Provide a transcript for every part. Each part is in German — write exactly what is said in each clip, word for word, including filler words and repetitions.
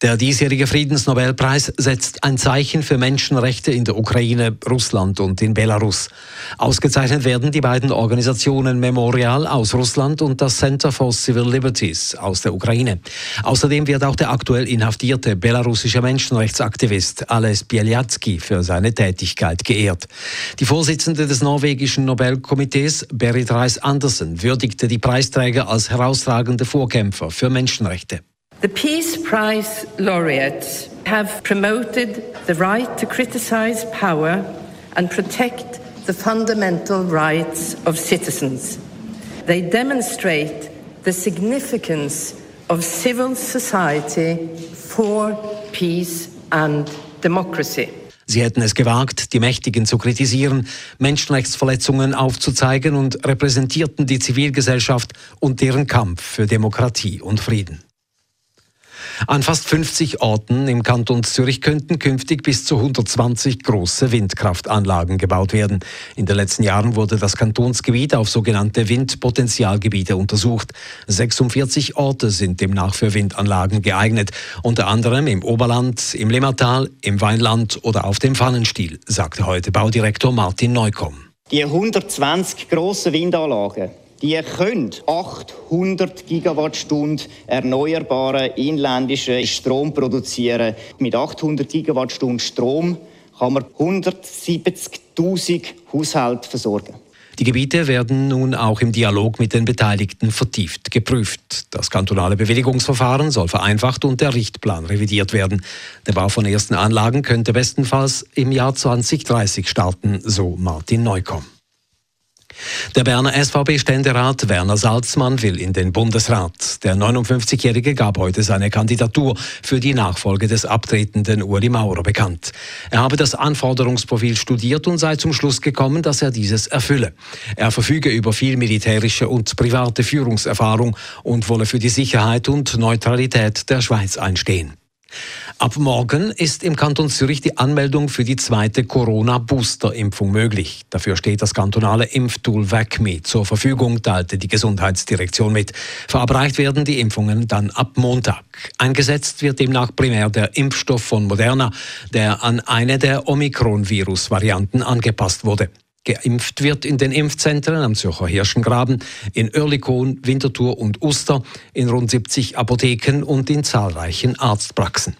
Der diesjährige Friedensnobelpreis setzt ein Zeichen für Menschenrechte in der Ukraine, Russland und in Belarus. Ausgezeichnet werden die beiden Organisationen Memorial aus Russland und das Center for Civil Liberties aus der Ukraine. Außerdem wird auch der aktuell inhaftierte belarussische Menschenrechtsaktivist Ales Bieljatski für seine Tätigkeit geehrt. Die Vorsitzende des norwegischen Nobelkomitees, Berit Reis-Andersen, würdigte die Preisträger als herausragende Vorkämpfer für Menschenrechte. The Peace Prize laureates have promoted the right to criticize power and protect the fundamental rights of citizens. They demonstrate the significance of civil society for peace and democracy. Sie hätten es gewagt, die Mächtigen zu kritisieren, Menschenrechtsverletzungen aufzuzeigen und repräsentierten die Zivilgesellschaft und deren Kampf für Demokratie und Frieden. An fast fünfzig Orten im Kanton Zürich könnten künftig bis zu hundertzwanzig große Windkraftanlagen gebaut werden. In den letzten Jahren wurde das Kantonsgebiet auf sogenannte Windpotenzialgebiete untersucht. sechsundvierzig Orte sind demnach für Windanlagen geeignet, unter anderem im Oberland, im Limmertal, im Weinland oder auf dem Pfannenstiel, sagte heute Baudirektor Martin Neukomm. Die hundertzwanzig grossen Windanlagen, die können achthundert Gigawattstunden erneuerbaren inländischen Strom produzieren. Mit achthundert Gigawattstunden Strom kann man hundertsiebzigtausend Haushalte versorgen. Die Gebiete werden nun auch im Dialog mit den Beteiligten vertieft geprüft. Das kantonale Bewilligungsverfahren soll vereinfacht und der Richtplan revidiert werden. Der Bau von ersten Anlagen könnte bestenfalls im Jahr zwanzig dreißig starten, so Martin Neukomm. Der Berner S V B-Ständerat Werner Salzmann will in den Bundesrat. Der neunundfünfzigjährige gab heute seine Kandidatur für die Nachfolge des abtretenden Ueli Maurer bekannt. Er habe das Anforderungsprofil studiert und sei zum Schluss gekommen, dass er dieses erfülle. Er verfüge über viel militärische und private Führungserfahrung und wolle für die Sicherheit und Neutralität der Schweiz einstehen. Ab morgen ist im Kanton Zürich die Anmeldung für die zweite Corona-Booster-Impfung möglich. Dafür steht das kantonale Impftool V A C M E zur Verfügung, teilte die Gesundheitsdirektion mit. Verabreicht werden die Impfungen dann ab Montag. Eingesetzt wird demnach primär der Impfstoff von Moderna, der an eine der Omikron-Virus-Varianten angepasst wurde. Geimpft wird in den Impfzentren am Zürcher Hirschengraben, in Oerlikon, Winterthur und Uster, in rund siebzig Apotheken und in zahlreichen Arztpraxen.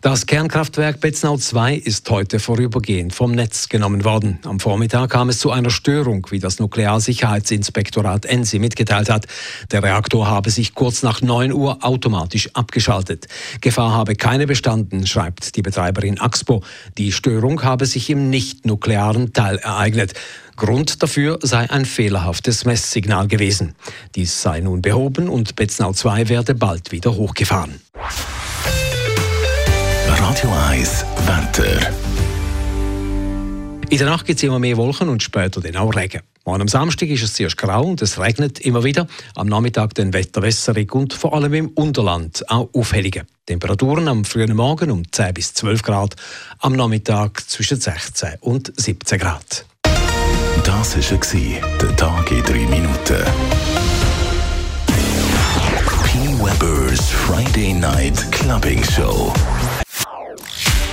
Das Kernkraftwerk Beznau zwei ist heute vorübergehend vom Netz genommen worden. Am Vormittag kam es zu einer Störung, wie das Nuklearsicherheitsinspektorat Ensi mitgeteilt hat. Der Reaktor habe sich kurz nach neun Uhr automatisch abgeschaltet. Gefahr habe keine bestanden, schreibt die Betreiberin Axpo. Die Störung habe sich im nicht-nuklearen Teil ereignet. Grund dafür sei ein fehlerhaftes Messsignal gewesen. Dies sei nun behoben und Beznau zwei werde bald wieder hochgefahren. Radio eins Wetter. In der Nacht gibt es immer mehr Wolken und später dann auch Regen. Morgen am Samstag ist es zuerst grau und es regnet immer wieder. Am Nachmittag dann wetterwässerig und vor allem im Unterland auch Aufhellungen. Temperaturen am frühen Morgen um zehn bis zwölf Grad, am Nachmittag zwischen sechzehn und siebzehn Grad. Das war der Tag in drei Minuten. P. Weber's Friday Night Clubbing Show.